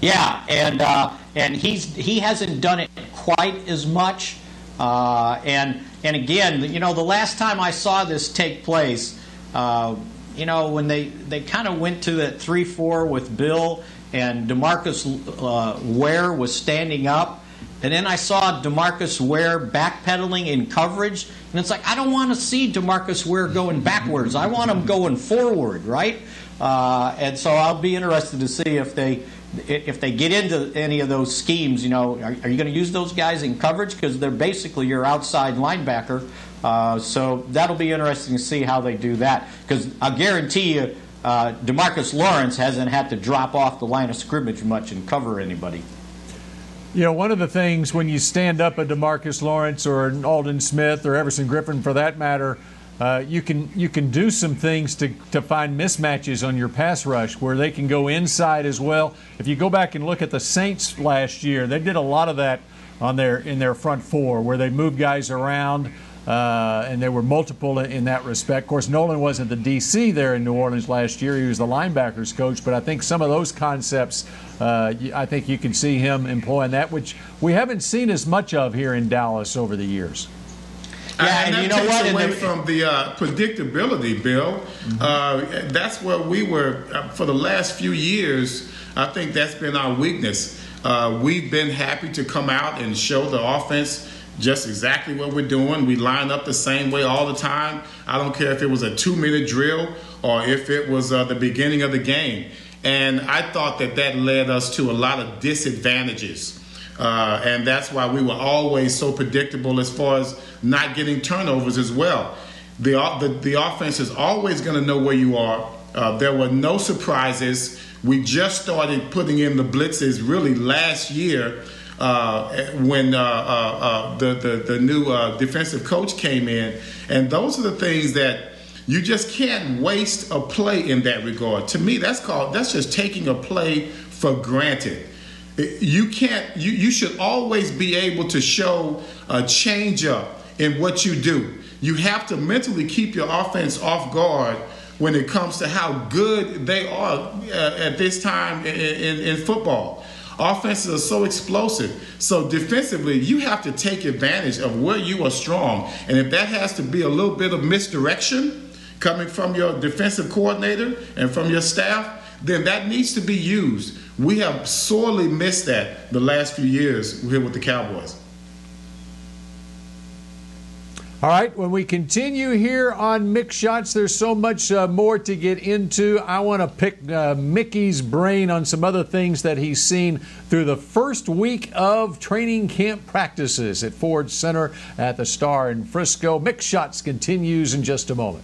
Yeah, and uh, and he's he hasn't done it quite as much. Uh, and and again, you know, the last time I saw this take place, uh, you know, when they they kind of went to that three four with Bill. And DeMarcus uh, Ware was standing up. And then I saw DeMarcus Ware backpedaling in coverage. And it's like, I don't want to see DeMarcus Ware going backwards. I want him going forward, right? Uh, and so I'll be interested to see if they if they get into any of those schemes. You know, are, are you going to use those guys in coverage? Because they're basically your outside linebacker. Uh, so that'll be interesting to see how they do that. Because I guarantee you, Uh, DeMarcus Lawrence hasn't had to drop off the line of scrimmage much and cover anybody. You know, one of the things when you stand up a DeMarcus Lawrence or an Aldon Smith or Everson Griffen, for that matter, Uh, you can you can do some things to, to find mismatches on your pass rush where they can go inside as well. If you go back and look at the Saints last year, they did a lot of that on their in their front four where they moved guys around, uh, and there were multiple in that respect. Of course, Nolan wasn't the D C there in New Orleans last year. He was the linebackers coach, but I think some of those concepts, uh, I think you can see him employing that, which we haven't seen as much of here in Dallas over the years. Yeah, and, and you know what? Away and the, from the uh, predictability, Bill. Mm-hmm. uh, that's where we were uh, for the last few years. I think that's been our weakness. Uh, we've been happy to come out and show the offense just exactly what we're doing. We line up the same way all the time. I don't care if it was a two-minute drill or if it was uh, the beginning of the game. And I thought that that led us to a lot of disadvantages. Uh, and that's why we were always so predictable as far as not getting turnovers as well. The the, the offense is always going to know where you are. Uh, there were no surprises. We just started putting in the blitzes really last year uh, when uh, uh, uh, the, the, the new uh, defensive coach came in. And those are the things that you just can't waste a play in that regard. To me, that's called that's just taking a play for granted. You can't. You, you should always be able to show a change up in what you do. You have to mentally keep your offense off guard when it comes to how good they are uh, at this time in, in, in football. Offenses are so explosive. So defensively, you have to take advantage of where you are strong. And if that has to be a little bit of misdirection coming from your defensive coordinator and from your staff, then that needs to be used. We have sorely missed that the last few years here with the Cowboys. All right, when we continue here on Mick Shots, there's so much uh, more to get into. I want to pick uh, Mickey's brain on some other things that he's seen through the first week of training camp practices at Ford Center at the Star in Frisco. Mick Shots continues in just a moment.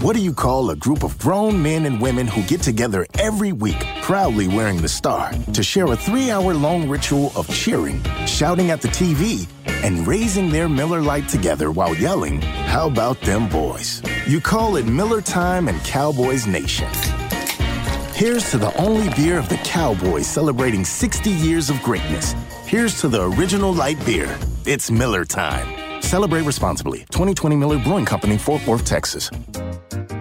What do you call a group of grown men and women who get together every week, proudly wearing the star, to share a three-hour-long ritual of cheering, shouting at the T V, and raising their Miller Lite together while yelling, "How about them boys?" You call it Miller Time and Cowboys Nation. Here's to the only beer of the Cowboys celebrating sixty years of greatness. Here's to the original light beer. It's Miller Time. Celebrate responsibly. twenty twenty Miller Brewing Company, Fort Worth, Texas.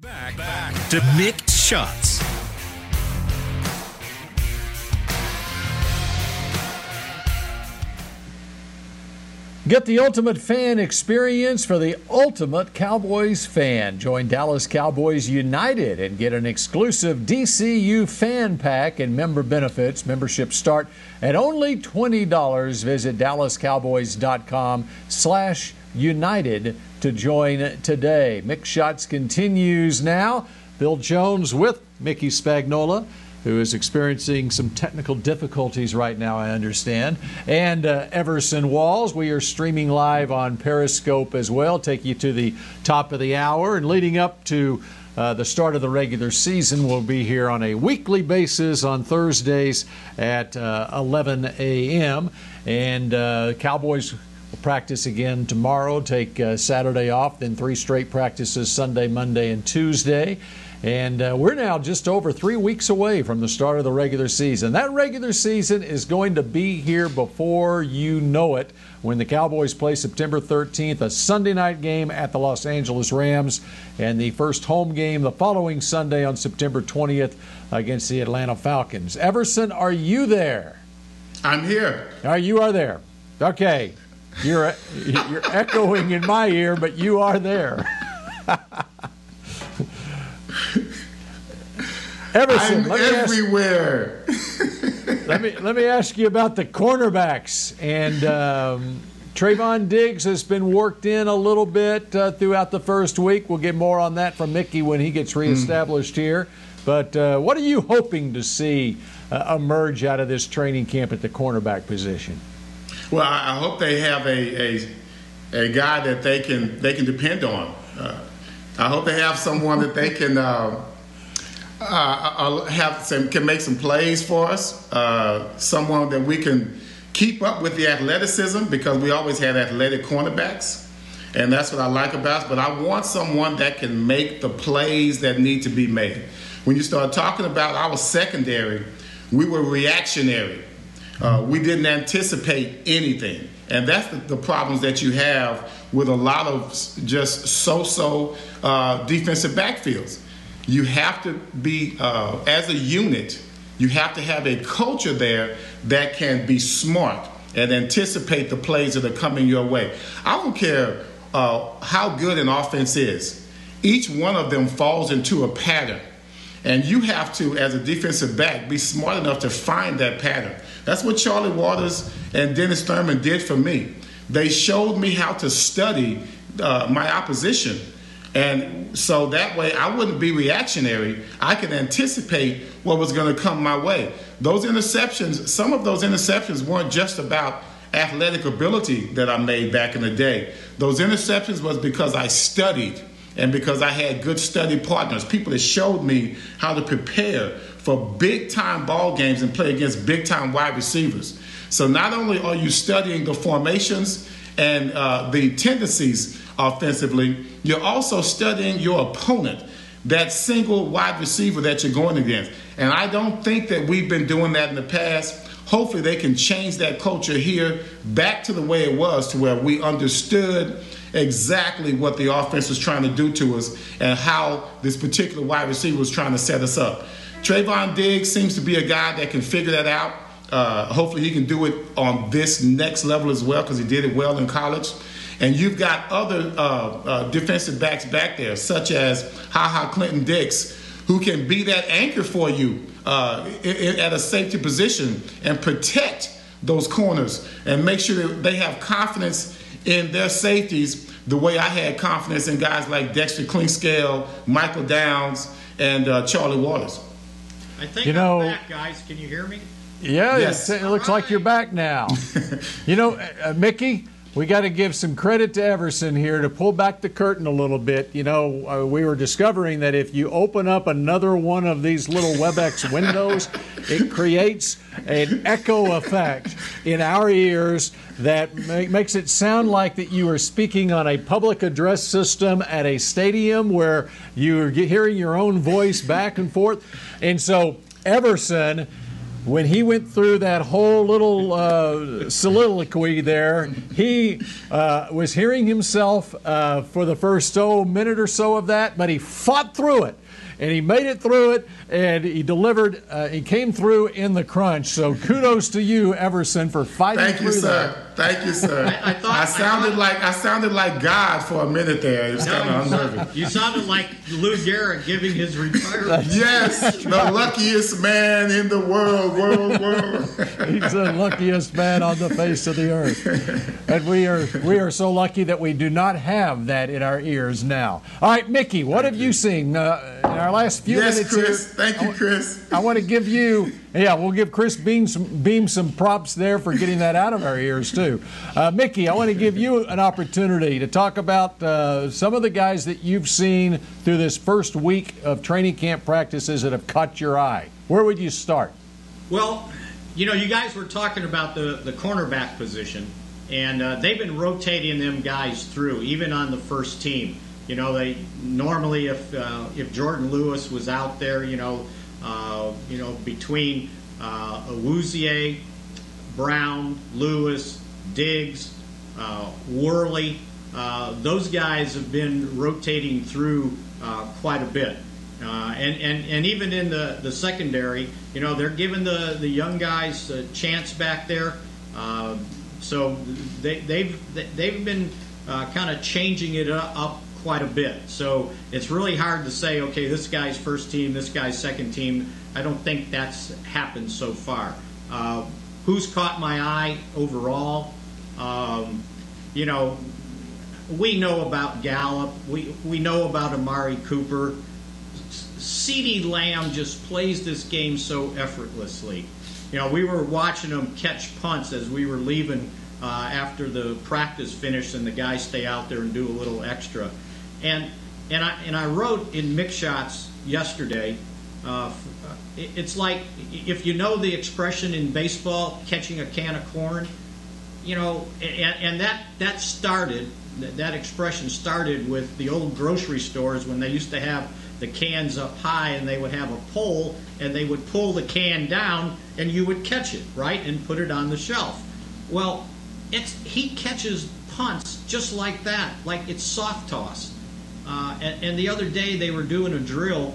Back, back to Mick Shots. Get the ultimate fan experience for the ultimate Cowboys fan. Join Dallas Cowboys United and get an exclusive D C U fan pack and member benefits. Memberships start at only twenty dollars. Visit dallas cowboys dot com slash united to join today. Mick Shots continues now. Bill Jones with Mickey Spagnola. who is experiencing some technical difficulties right now, I understand. And uh, Everson Walls, we are streaming live on Periscope as well. Take you to the top of the hour. And leading up to uh, the start of the regular season, we'll be here on a weekly basis on Thursdays at uh, eleven a m And uh, Cowboys will practice again tomorrow, take uh, Saturday off, then three straight practices Sunday, Monday, and Tuesday. And uh, we're now just over three weeks away from the start of the regular season. That regular season is going to be here before you know it when the Cowboys play September thirteenth, a Sunday night game at the Los Angeles Rams, and the first home game the following Sunday on September twentieth against the Atlanta Falcons. Everson, are you there? I'm here. Oh, you are there. Okay. You're, you're echoing in my ear, but you are there. Everson, I'm let everywhere. Me ask, let me let me ask you about the cornerbacks. And um, Trayvon Diggs has been worked in a little bit uh, throughout the first week. We'll get more on that from Mickey when he gets reestablished mm. here. But uh, what are you hoping to see uh, emerge out of this training camp at the cornerback position? Well, I hope they have a a, a guy that they can they can depend on. Uh, I hope they have someone that they can. Uh, Uh, have some, can make some plays for us, uh, someone that we can keep up with the athleticism, because we always had athletic cornerbacks, and that's what I like about it. But I want someone that can make the plays that need to be made. When you start talking about our secondary, we were reactionary. Uh, we didn't anticipate anything, and that's the, the problems that you have with a lot of just so-so uh, defensive backfields. You have to be, uh, as a unit, you have to have a culture there that can be smart and anticipate the plays that are coming your way. I don't care uh, how good an offense is. Each one of them falls into a pattern. And you have to, as a defensive back, be smart enough to find that pattern. That's what Charlie Waters and Dennis Thurman did for me. They showed me how to study uh, my opposition. And so that way I wouldn't be reactionary. I could anticipate what was going to come my way. Those interceptions, some of those interceptions weren't just about athletic ability that I made back in the day. Those interceptions was because I studied and because I had good study partners, people that showed me how to prepare for big-time ball games and play against big-time wide receivers. So not only are you studying the formations and uh, the tendencies offensively, you're also studying your opponent, that single wide receiver that you're going against. And I don't think that we've been doing that in the past. Hopefully they can change that culture here back to the way it was, to where we understood exactly what the offense was trying to do to us and how this particular wide receiver was trying to set us up. Trayvon Diggs seems to be a guy that can figure that out. Uh, hopefully he can do it on this next level as well, because he did it well in college. And you've got other uh, uh, defensive backs back there, such as HaHa Clinton-Dix, who can be that anchor for you uh, in, in, at a safety position and protect those corners and make sure that they have confidence in their safeties the way I had confidence in guys like Dexter Clinkscale, Michael Downs, and uh, Charlie Waters. I think you know, I'm back, guys. Can you hear me? Yeah, yes. It looks like you're back now. You know, uh, Mickey, we got to give some credit to Everson here to pull back the curtain a little bit. You know, uh, we were discovering that if you open up another one of these little WebEx windows, it creates an echo effect in our ears that make, makes it sound like that you are speaking on a public address system at a stadium where you're hearing your own voice back and forth. And so Everson, when he went through that whole little uh, soliloquy there, he uh, was hearing himself uh, for the first oh, minute or so of that, but he fought through it, and he made it through it, and he delivered. Uh, he came through in the crunch. So kudos to you, Everson, for fighting Thank through you, that. Thank you, sir. Thank you, sir. I, I, thought, I sounded I thought, like I sounded like God for a minute there. It was no, kind of unnerving. You sounded like Lou Gehrig giving his retirement. Yes, the luckiest man in the world, world, world. He's the luckiest man on the face of the earth, and we are we are so lucky that we do not have that in our ears now. All right, Mickey, what Thank have you, you seen uh, in our our last few yes, minutes Chris. Here. Thank you, Chris. I, I want to give you, yeah, we'll give Chris Beam some, Beam some props there for getting that out of our ears, too. Uh, Mickey, I want to give you an opportunity to talk about uh, some of the guys that you've seen through this first week of training camp practices that have caught your eye. Where would you start? Well, you know, you guys were talking about the, the cornerback position, and uh, they've been rotating them guys through, even on the first team. You know, they normally, if uh, if Jordan Lewis was out there, you know, uh, you know between uh, Awuzie, Brown, Lewis, Diggs, uh, Worley, uh, those guys have been rotating through uh, quite a bit, uh, and and and even in the the secondary, you know, they're giving the the young guys a chance back there, uh, so they they've they've been uh, kind of changing it up quite a bit. So it's really hard to say, okay, this guy's first team, this guy's second team. I don't think that's happened so far. Uh, who's caught my eye overall? Um, you know, we know about Gallup. We, we know about Amari Cooper. CeeDee Lamb just plays this game so effortlessly. You know, we were watching him catch punts as we were leaving uh, after the practice finished and the guys stay out there and do a little extra. And and I and I wrote in Mix Shots yesterday. Uh, it's like, if you know the expression in baseball, catching a can of corn. You know, and, and that that started that expression started with the old grocery stores when they used to have the cans up high and they would have a pole and they would pull the can down and you would catch it, right, and put it on the shelf. Well, it's he catches punts just like that, like it's soft toss. Uh, and, and the other day they were doing a drill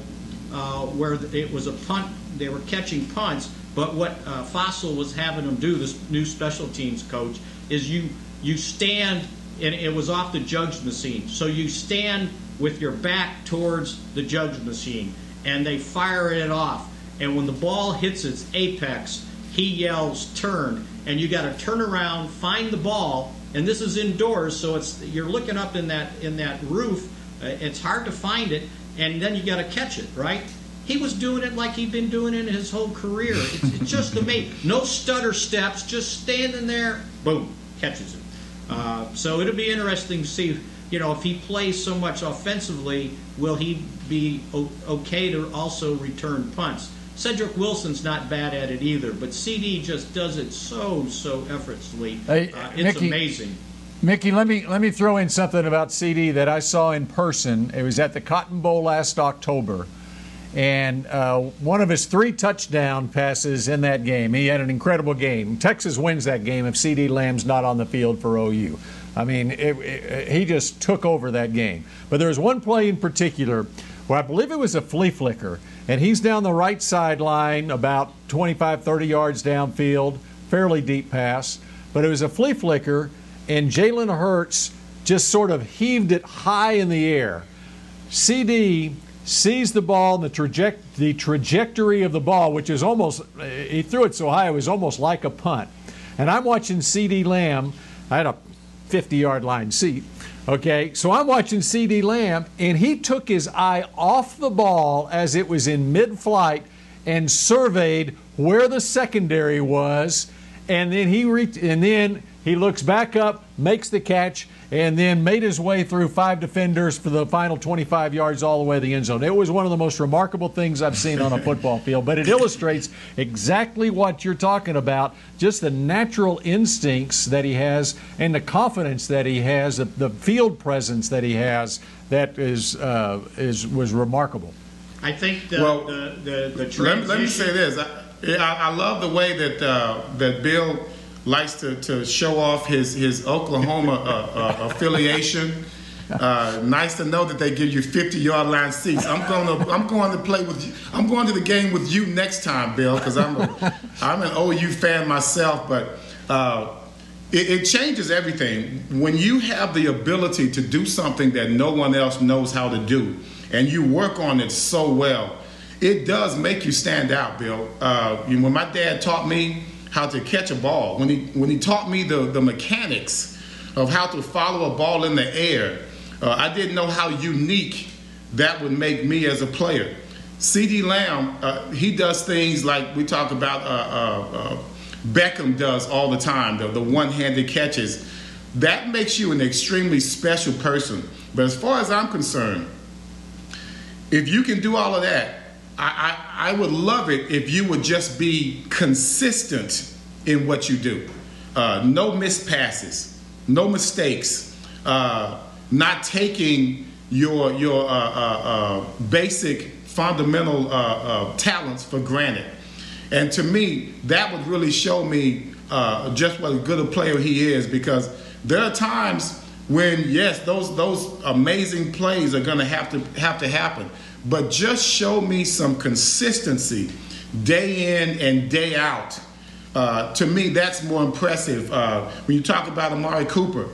uh, where it was a punt, they were catching punts, but what uh, Fossil was having them do, this new special teams coach, is you, you stand, and it was off the jugs machine, so you stand with your back towards the jugs machine, and they fire it off. And when the ball hits its apex, he yells, turn, and you got to turn around, find the ball, and this is indoors, so it's you're looking up in that in that roof. Uh, it's hard to find it, and then you got to catch it, right? He was doing it like he'd been doing it his whole career. It's, it's just amazing. No stutter steps, just standing there, boom, catches it. Uh, so it'll be interesting to see, you know, if he plays so much offensively, will he be okay to also return punts? Cedric Wilson's not bad at it either, but CeeDee just does it so, so effortlessly. Hey, uh, it's Mickey, amazing. Mickey, let me let me throw in something about CeeDee that I saw in person. It was at the Cotton Bowl last October, and uh, one of his three touchdown passes in that game. He had an incredible game. Texas wins that game if CeeDee Lamb's not on the field for O U. I mean, it, it, he just took over that game. But there was one play in particular where I believe it was a flea flicker, and he's down the right sideline about twenty-five, thirty yards downfield, fairly deep pass. But it was a flea flicker, and Jalen Hurts just sort of heaved it high in the air. CeeDee sees the ball, and the, traje the trajectory of the ball, which is almost, he threw it so high, it was almost like a punt. And I'm watching CeeDee Lamb. I had a fifty-yard line seat. Okay, so I'm watching CeeDee Lamb, and he took his eye off the ball as it was in mid-flight and surveyed where the secondary was, and then he re and then he looks back up, makes the catch, and then made his way through five defenders for the final twenty-five yards all the way to the end zone. It was one of the most remarkable things I've seen on a football field, but it illustrates exactly what you're talking about, just the natural instincts that he has and the confidence that he has, the, the field presence that he has that is, uh, is was remarkable. I think the, well, the, the, the transition. Let me say this. I, I love the way that, uh, that Bill likes to, to show off his, his Oklahoma uh, uh, affiliation. Uh, nice to know that they give you fifty-yard line seats. I'm going to I'm going to play with you. I'm going to the game with you next time, Bill, because I'm a, I'm an O U fan myself. But uh, it, it changes everything when you have the ability to do something that no one else knows how to do, and you work on it so well. It does make you stand out, Bill. Uh, you know, when my dad taught me how to catch a ball, when he when he taught me the, the mechanics of how to follow a ball in the air, uh, I didn't know how unique that would make me as a player. CeeDee Lamb, uh, he does things like we talk about uh, uh, uh, Beckham does all the time, the, the one-handed catches. That makes you an extremely special person. But as far as I'm concerned, if you can do all of that, I, I, I would love it if you would just be consistent in what you do. Uh, no missed passes, no mistakes, uh, not taking your, your uh, uh, uh, basic fundamental uh, uh, talents for granted. And to me, that would really show me uh, just what a good a player he is, because there are times when, yes, those those amazing plays are going to have to have to happen. But just show me some consistency day in and day out. Uh, to me, that's more impressive. Uh, when you talk about Amari Cooper,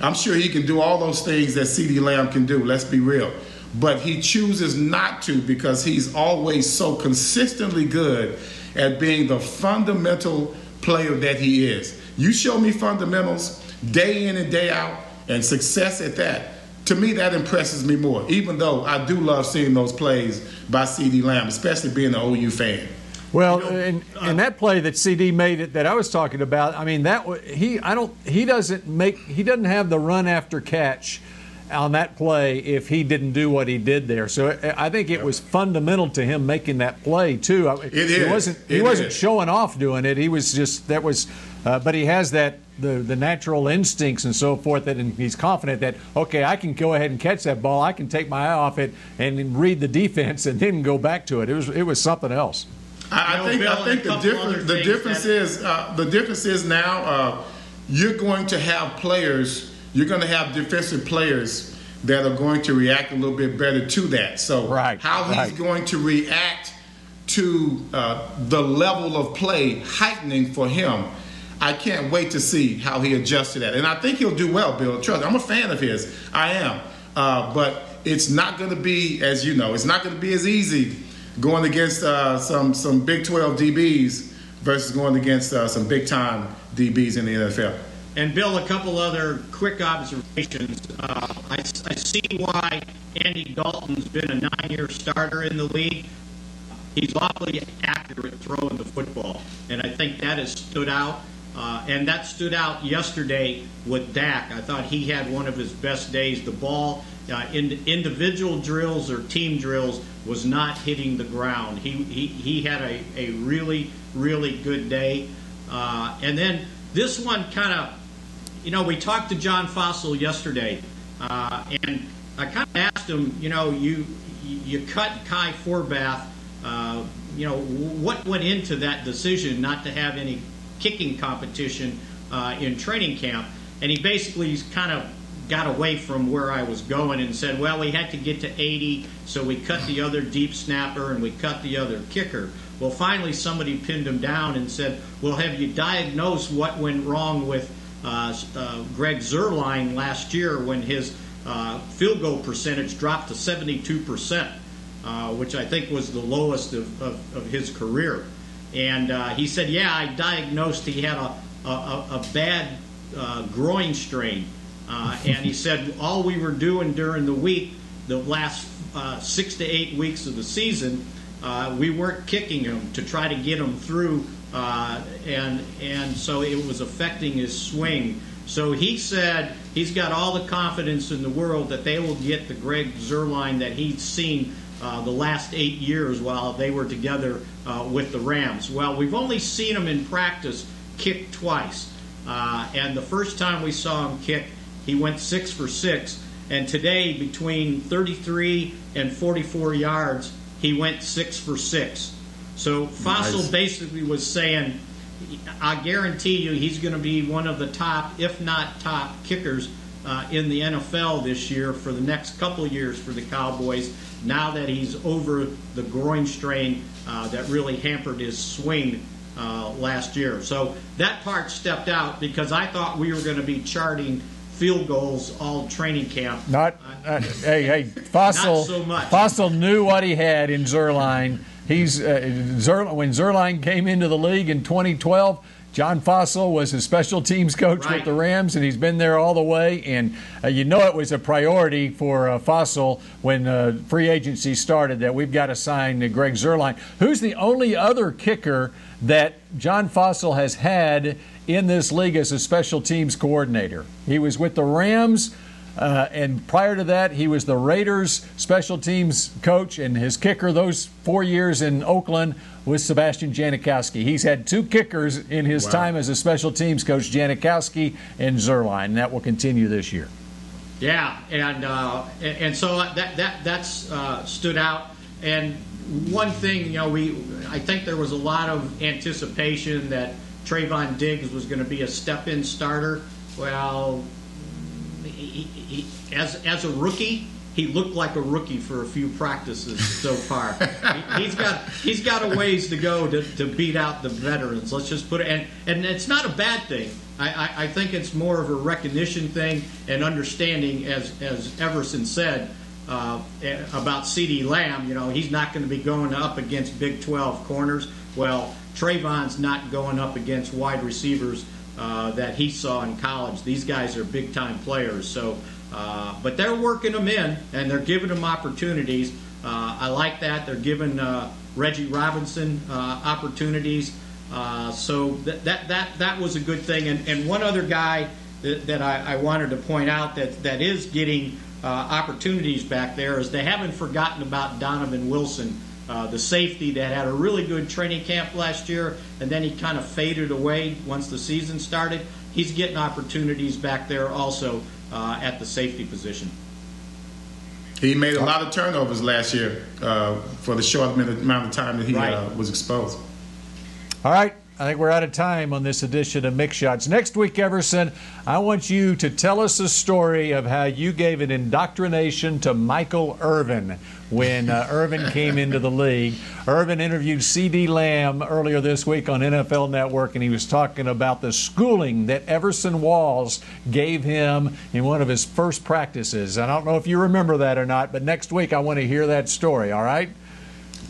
I'm sure he can do all those things that CeeDee Lamb can do, let's be real. But he chooses not to because he's always so consistently good at being the fundamental player that he is. You show me fundamentals day in and day out, and success at that. To me, that impresses me more, even though I do love seeing those plays by CeeDee Lamb, especially being an O U fan. Well, you know, and, uh, and that play that CeeDee made it, that I was talking about, I mean, that he I don't he doesn't make he doesn't have the run after catch on that play if he didn't do what he did there. So I think it was fundamental to him making that play too. It is. He wasn't it he wasn't is. showing off doing it. He was just that was, uh, but he has that. The, the natural instincts and so forth, that, and he's confident that, okay, I can go ahead and catch that ball. I can take my eye off it and read the defense and then go back to it. It was it was something else. I, I think, I think the difference the difference is uh, the difference is now uh, you're going to have players. You're going to have defensive players that are going to react a little bit better to that. So right, how he's right. going to react to uh, the level of play heightening for him. I can't wait to see how he adjusts to that. And I think he'll do well, Bill. Trust me, I'm a fan of his. I am. Uh, but it's not going to be, as you know, it's not going to be as easy going against uh, some, some Big twelve D Bs versus going against uh, some big-time D Bs in the N F L. And, Bill, a couple other quick observations. Uh, I, I see why Andy Dalton's been a nine-year starter in the league. He's awfully accurate throwing the football, and I think that has stood out. Uh, and that stood out yesterday with Dak. I thought he had one of his best days. The ball uh, in individual drills or team drills was not hitting the ground. He he, he had a, a really, really good day. Uh, and then this one kind of, you know, we talked to John Fossil yesterday, uh, and I kind of asked him, you know, you you cut Kai Forbath. Uh, you know, what went into that decision not to have any kicking competition uh, in training camp, and he basically kind of got away from where I was going and said, well, we had to get to eighty, so we cut the other deep snapper and we cut the other kicker. Well, finally somebody pinned him down and said, well, have you diagnosed what went wrong with uh, uh, Greg Zuerlein last year when his uh, field goal percentage dropped to seventy-two percent, uh, which I think was the lowest of, of, of his career. And uh, he said, yeah, I diagnosed he had a, a, a bad uh, groin strain. Uh, and he said, all we were doing during the week, the last uh, six to eight weeks of the season, uh, we weren't kicking him to try to get him through. Uh, and, and so it was affecting his swing. So he said he's got all the confidence in the world that they will get the Greg Zuerlein that he's seen Uh, the last eight years while they were together uh, with the Rams. Well, we've only seen him in practice kick twice. Uh, and the first time we saw him kick, he went six for six. And today, between thirty-three and forty-four yards, he went six for six. So Fossil nice. basically was saying, I guarantee you he's going to be one of the top, if not top, kickers Uh, in the N F L this year for the next couple of years for the Cowboys, now that he's over the groin strain uh, that really hampered his swing uh, last year. So that part stepped out because I thought we were going to be charting field goals all training camp. Not, uh, hey, hey, Fossil, not so much. Fossil knew what he had in Zuerlein. He's uh, Zuerlein, when Zuerlein came into the league in twenty twelve, John Fossil was his special teams coach right. with the Rams, and he's been there all the way. And uh, you know it was a priority for uh, Fossil when uh, free agency started that we've got to sign uh, Greg Zuerlein, who's the only other kicker that John Fossil has had in this league as a special teams coordinator. He was with the Rams, uh, and prior to that, he was the Raiders special teams coach, and his kicker those four years in Oakland was Sebastian Janikowski. He's had two kickers in his wow. time as a special teams coach, Janikowski and Zuerlein, and that will continue this year. Yeah, and uh, and, and so that that that's uh, stood out. And one thing, you know, we I think there was a lot of anticipation that Trayvon Diggs was going to be a step-in starter. Well, he, he, he, as as a rookie, he looked like a rookie for a few practices so far. he, he's got he's got a ways to go to, to beat out the veterans. Let's just put it, and and it's not a bad thing. I, I, I think it's more of a recognition thing and understanding, as as Everson said uh, about CeeDee Lamb. You know, he's not going to be going up against Big twelve corners. Well, Trayvon's not going up against wide receivers uh, that he saw in college. These guys are big-time players. So, uh, but they're working them in, and they're giving them opportunities. Uh, I like that. They're giving uh, Reggie Robinson uh, opportunities. Uh, so that, that that that was a good thing. And, and one other guy that, that I, I wanted to point out that, that is getting uh, opportunities back there is they haven't forgotten about Donovan Wilson, Uh, the safety that had a really good training camp last year, and then he kind of faded away once the season started. He's getting opportunities back there also uh, at the safety position. He made a lot of turnovers last year uh, for the short amount of time that he right. uh, was exposed. All right. I think we're out of time on this edition of Mix Shots. Next week, Everson, I want you to tell us a story of how you gave an indoctrination to Michael Irvin when uh, Irvin came into the league. Irvin interviewed CeeDee Lamb earlier this week on N F L Network, and he was talking about the schooling that Everson Walls gave him in one of his first practices. I don't know if you remember that or not, but next week I want to hear that story, all right?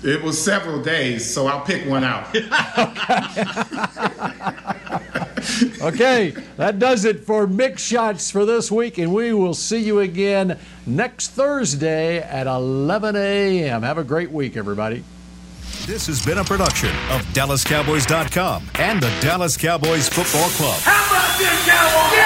It was several days, so I'll pick one out. Okay. Okay, that does it for Mix Shots for this week, and we will see you again next Thursday at eleven a m Have a great week, everybody. This has been a production of Dallas Cowboys dot com and the Dallas Cowboys Football Club. How about this, Cowboys?